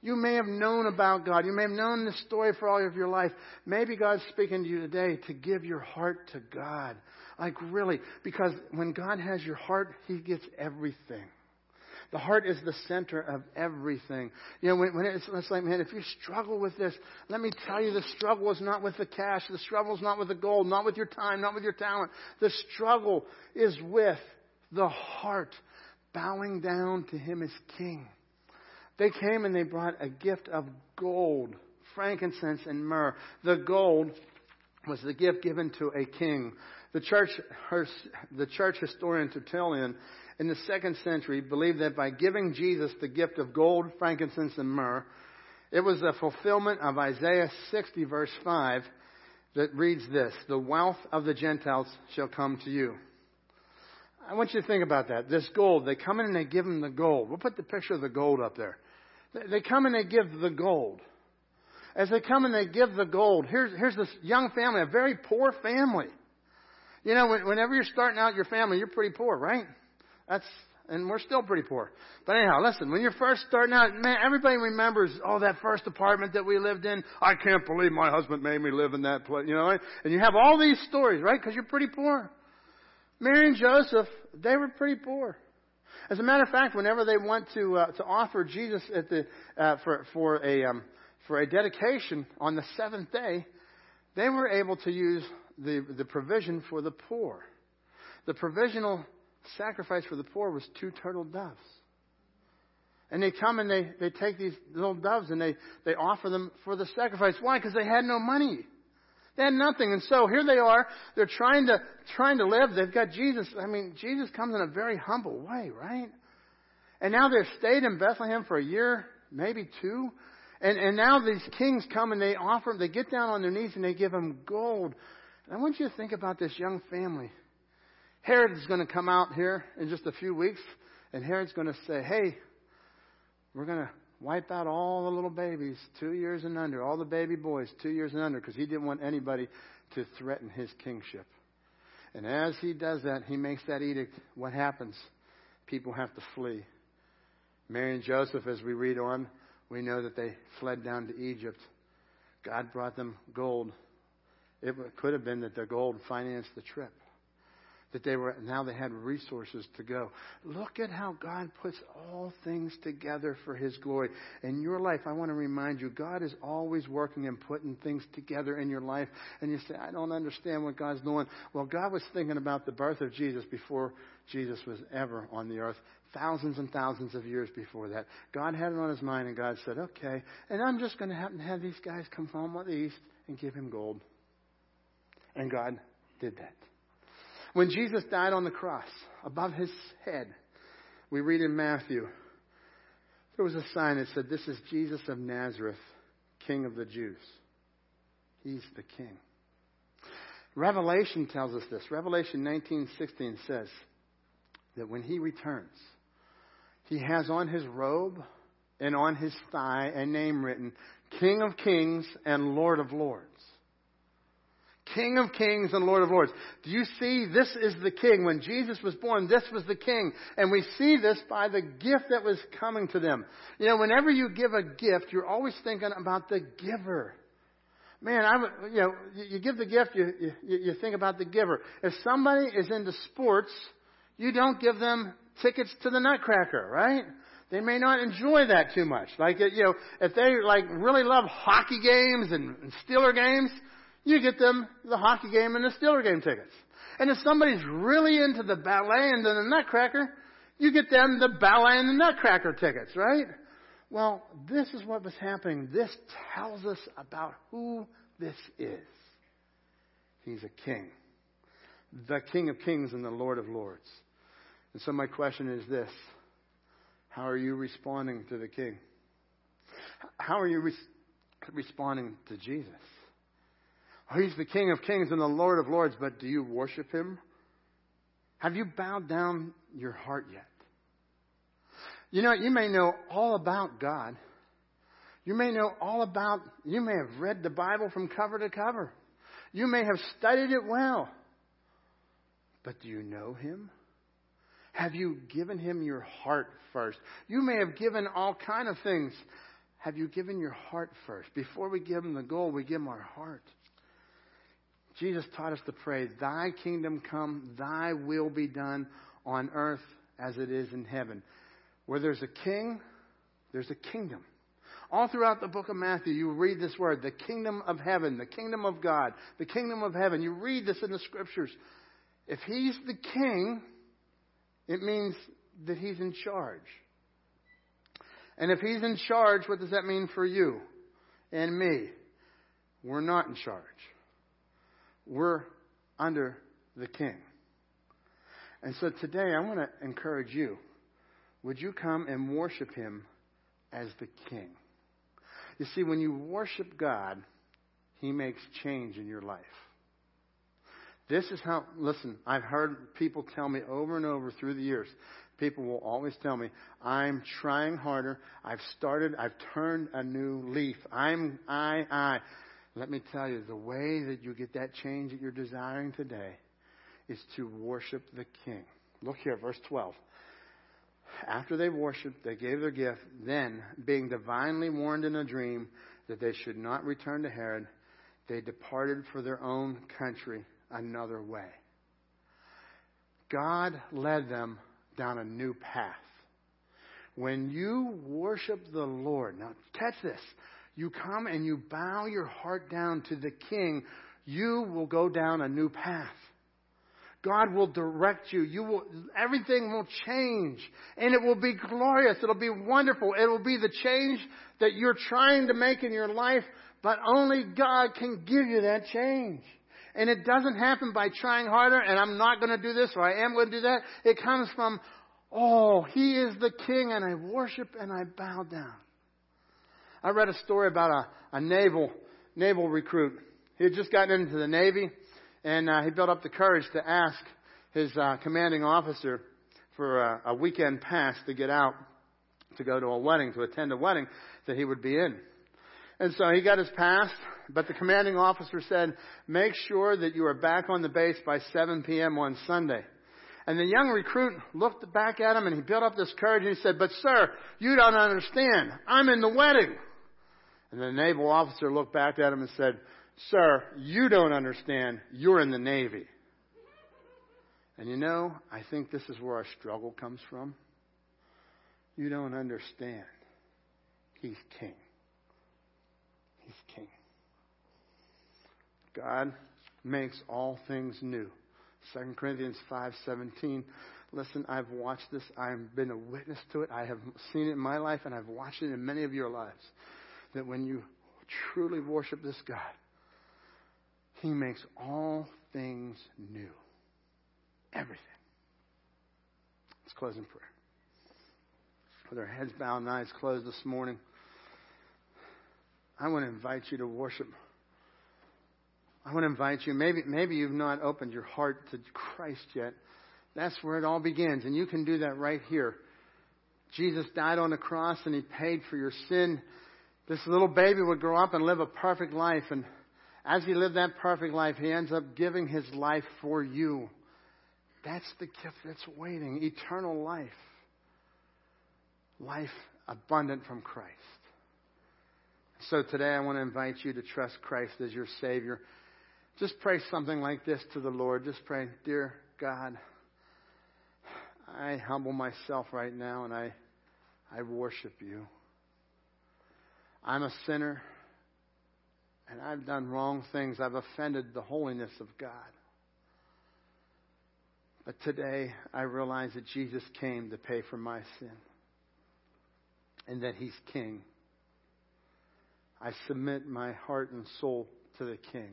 You may have known about God. You may have known this story for all of your life. Maybe God's speaking to you today to give your heart to God. Like, really, because when God has your heart, he gets everything. The heart is the center of everything. You know, when, when it's, it's like, man, if you struggle with this, let me tell you, the struggle is not with the cash. The struggle is not with the gold, not with your time, not with your talent. The struggle is with the heart, bowing down to him as King. They came and they brought a gift of gold, frankincense, and myrrh. The gold was the gift given to a king. The church, her, the church historian Tertullian in the second century believed that by giving Jesus the gift of gold, frankincense, and myrrh, it was the fulfillment of Isaiah sixty, verse five, that reads this, "The wealth of the Gentiles shall come to you." I want you to think about that. This gold, they come in and they give them the gold. We'll put the picture of the gold up there. They come and they give the gold. As they come and they give the gold, here's, here's this young family, a very poor family. You know, whenever you're starting out your family, you're pretty poor, right? That's, and we're still pretty poor. But anyhow, listen, when you're first starting out, man, everybody remembers, oh, that first apartment that we lived in. I can't believe my husband made me live in that place, you know. And you have all these stories, right? Because you're pretty poor. Mary and Joseph, they were pretty poor. As a matter of fact, whenever they went to uh, to offer Jesus at the uh, for for a um, for a dedication on the seventh day, they were able to use the the provision for the poor. The provisional sacrifice for the poor was two turtle doves. And they come and they, they take these little doves and they, they offer them for the sacrifice. Why? Because they had no money. They had nothing. And so here they are. They're trying to trying to live. They've got Jesus. I mean, Jesus comes in a very humble way, right? And now they've stayed in Bethlehem for a year, maybe two. And and now these kings come and they offer them. They get down on their knees and they give them gold. And I want you to think about this young family. Herod is going to come out here in just a few weeks. And Herod's going to say, hey, we're going to wipe out all the little babies, two years and under, all the baby boys, two years and under, because he didn't want anybody to threaten his kingship. And as he does that, he makes that edict. What happens? People have to flee. Mary and Joseph, as we read on, we know that they fled down to Egypt. God brought them gold. It could have been that the gold financed the trip. That they were, now they had resources to go. Look at how God puts all things together for his glory. In your life, I want to remind you, God is always working and putting things together in your life. And you say, I don't understand what God's doing. Well, God was thinking about the birth of Jesus before Jesus was ever on the earth. Thousands and thousands of years before that. God had it on his mind, and God said, okay, and I'm just going to happen to have these guys come home on the east and give him gold. And God did that. When Jesus died on the cross, above his head, we read in Matthew, there was a sign that said, this is Jesus of Nazareth, King of the Jews. He's the King. Revelation tells us this. Revelation nineteen sixteen says that when he returns, he has on his robe and on his thigh a name written, King of Kings and Lord of Lords. King of Kings and Lord of Lords. Do you see? This is the King. When Jesus was born, this was the King. And we see this by the gift that was coming to them. You know, whenever you give a gift, you're always thinking about the giver. Man, I, you know, you give the gift, you, you you think about the giver. If somebody is into sports, you don't give them tickets to the Nutcracker, right? They may not enjoy that too much. Like, you know, if they like really love hockey games and, and Steeler games, you get them the hockey game and the Steeler game tickets. And if somebody's really into the ballet and the Nutcracker, you get them the ballet and the Nutcracker tickets, right? Well, this is what was happening. This tells us about who this is. He's a king. The King of Kings and the Lord of Lords. And so my question is this. How are you responding to the King? How are you re- responding to Jesus? Oh, he's the King of Kings and the Lord of Lords, but do you worship him? Have you bowed down your heart yet? You know, you may know all about God. You may know all about, you may have read the Bible from cover to cover. You may have studied it well. But do you know him? Have you given him your heart first? You may have given all kinds of things. Have you given your heart first? Before we give him the gold, we give him our heart. Jesus taught us to pray, thy kingdom come, thy will be done on earth as it is in heaven. Where there's a king, there's a kingdom. All throughout the book of Matthew, you read this word, the kingdom of heaven, the kingdom of God, the kingdom of heaven. You read this in the scriptures. If he's the king, it means that he's in charge. And if he's in charge, what does that mean for you and me? We're not in charge. We're under the King. And so today I want to encourage you. Would you come and worship him as the King? You see, when you worship God, he makes change in your life. This is how, listen, I've heard people tell me over and over through the years. People will always tell me, I'm trying harder. I've started, I've turned a new leaf. I'm, I, I. Let me tell you, the way that you get that change that you're desiring today is to worship the King. Look here, verse twelve. After they worshiped, they gave their gift. Then, being divinely warned in a dream that they should not return to Herod, they departed for their own country another way. God led them down a new path. When you worship the Lord, now catch this. You come and you bow your heart down to the King, you will go down a new path. God will direct you. You will, everything will change. And it will be glorious. It'll be wonderful. It will be the change that you're trying to make in your life, but only God can give you that change. And it doesn't happen by trying harder, and I'm not going to do this, or I am going to do that. It comes from, oh, he is the King, and I worship and I bow down. I read a story about a, a naval naval recruit. He had just gotten into the Navy, and uh, he built up the courage to ask his uh, commanding officer for a, a weekend pass to get out, to go to a wedding, to attend a wedding that he would be in. And so he got his pass, but the commanding officer said, make sure that you are back on the base by seven p.m. on Sunday. And the young recruit looked back at him, and he built up this courage, and he said, but sir, you don't understand. I'm in the wedding. And the naval officer looked back at him and said, sir, you don't understand. You're in the Navy. And you know, I think this is where our struggle comes from. You don't understand. He's king. He's king. God makes all things new. Second Corinthians five seventeen. Listen, I've watched this. I've been a witness to it. I have seen it in my life, and I've watched it in many of your lives. That when you truly worship this God, he makes all things new. Everything. Let's close in prayer. With our heads bowed and eyes closed this morning, I want to invite you to worship I want to invite you, maybe maybe you've not opened your heart to Christ yet. That's where it all begins, and you can do that right here. Jesus died on the cross, and he paid for your sin. This little baby would grow up and live a perfect life, and as he lived that perfect life, he ends up giving his life for you. That's the gift that's waiting, eternal life. Life abundant from Christ. So today I want to invite you to trust Christ as your Savior. Just pray something like this to the Lord. Just pray, dear God, I humble myself right now and I, I worship you. I'm a sinner and I've done wrong things. I've offended the holiness of God. But today I realize that Jesus came to pay for my sin and that he's King. I submit my heart and soul to the King.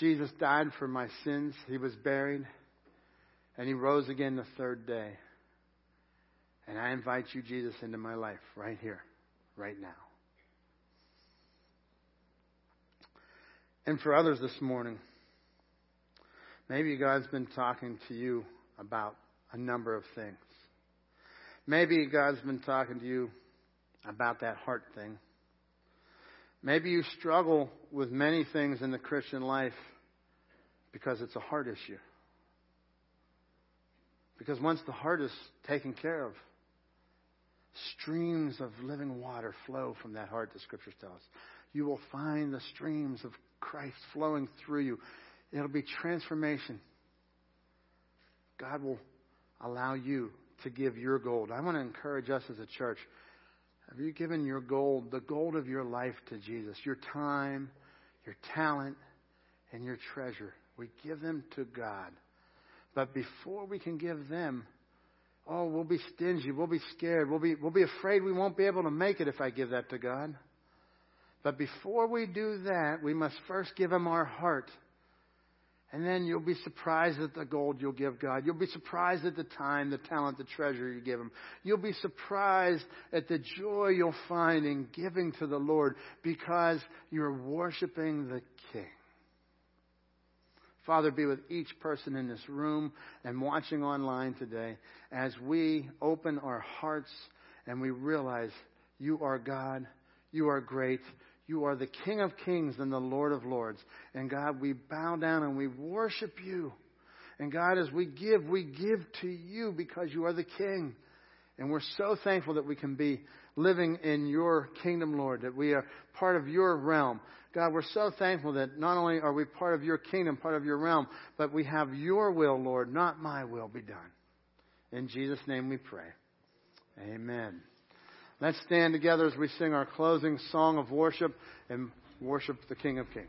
Jesus died for my sins. He was buried. And he rose again the third day. And I invite you, Jesus, into my life right here, right now. And for others this morning, maybe God's been talking to you about a number of things. Maybe God's been talking to you about that heart thing. Maybe you struggle with many things in the Christian life because it's a heart issue. Because once the heart is taken care of, streams of living water flow from that heart, the Scriptures tell us. You will find the streams of Christ flowing through you. It'll be transformation. God will allow you to give your gold. I want to encourage us as a church. Have you given your gold, the gold of your life to Jesus? Your time, your talent, and your treasure. We give them to God. But before we can give them, oh, we'll be stingy, we'll be scared, we'll be, we'll be afraid we won't be able to make it if I give that to God. But before we do that, we must first give him our heart. And then you'll be surprised at the gold you'll give God. You'll be surprised at the time, the talent, the treasure you give him. You'll be surprised at the joy you'll find in giving to the Lord because you're worshiping the King. Father, be with each person in this room and watching online today as we open our hearts and we realize you are God, you are great, you are the King of Kings and the Lord of Lords. And God, we bow down and we worship you. And God, as we give, we give to you because you are the King. And we're so thankful that we can be living in your kingdom, Lord, that we are part of your realm. God, we're so thankful that not only are we part of your kingdom, part of your realm, but we have your will, Lord, not my will be done. In Jesus' name we pray. Amen. Let's stand together as we sing our closing song of worship and worship the King of Kings.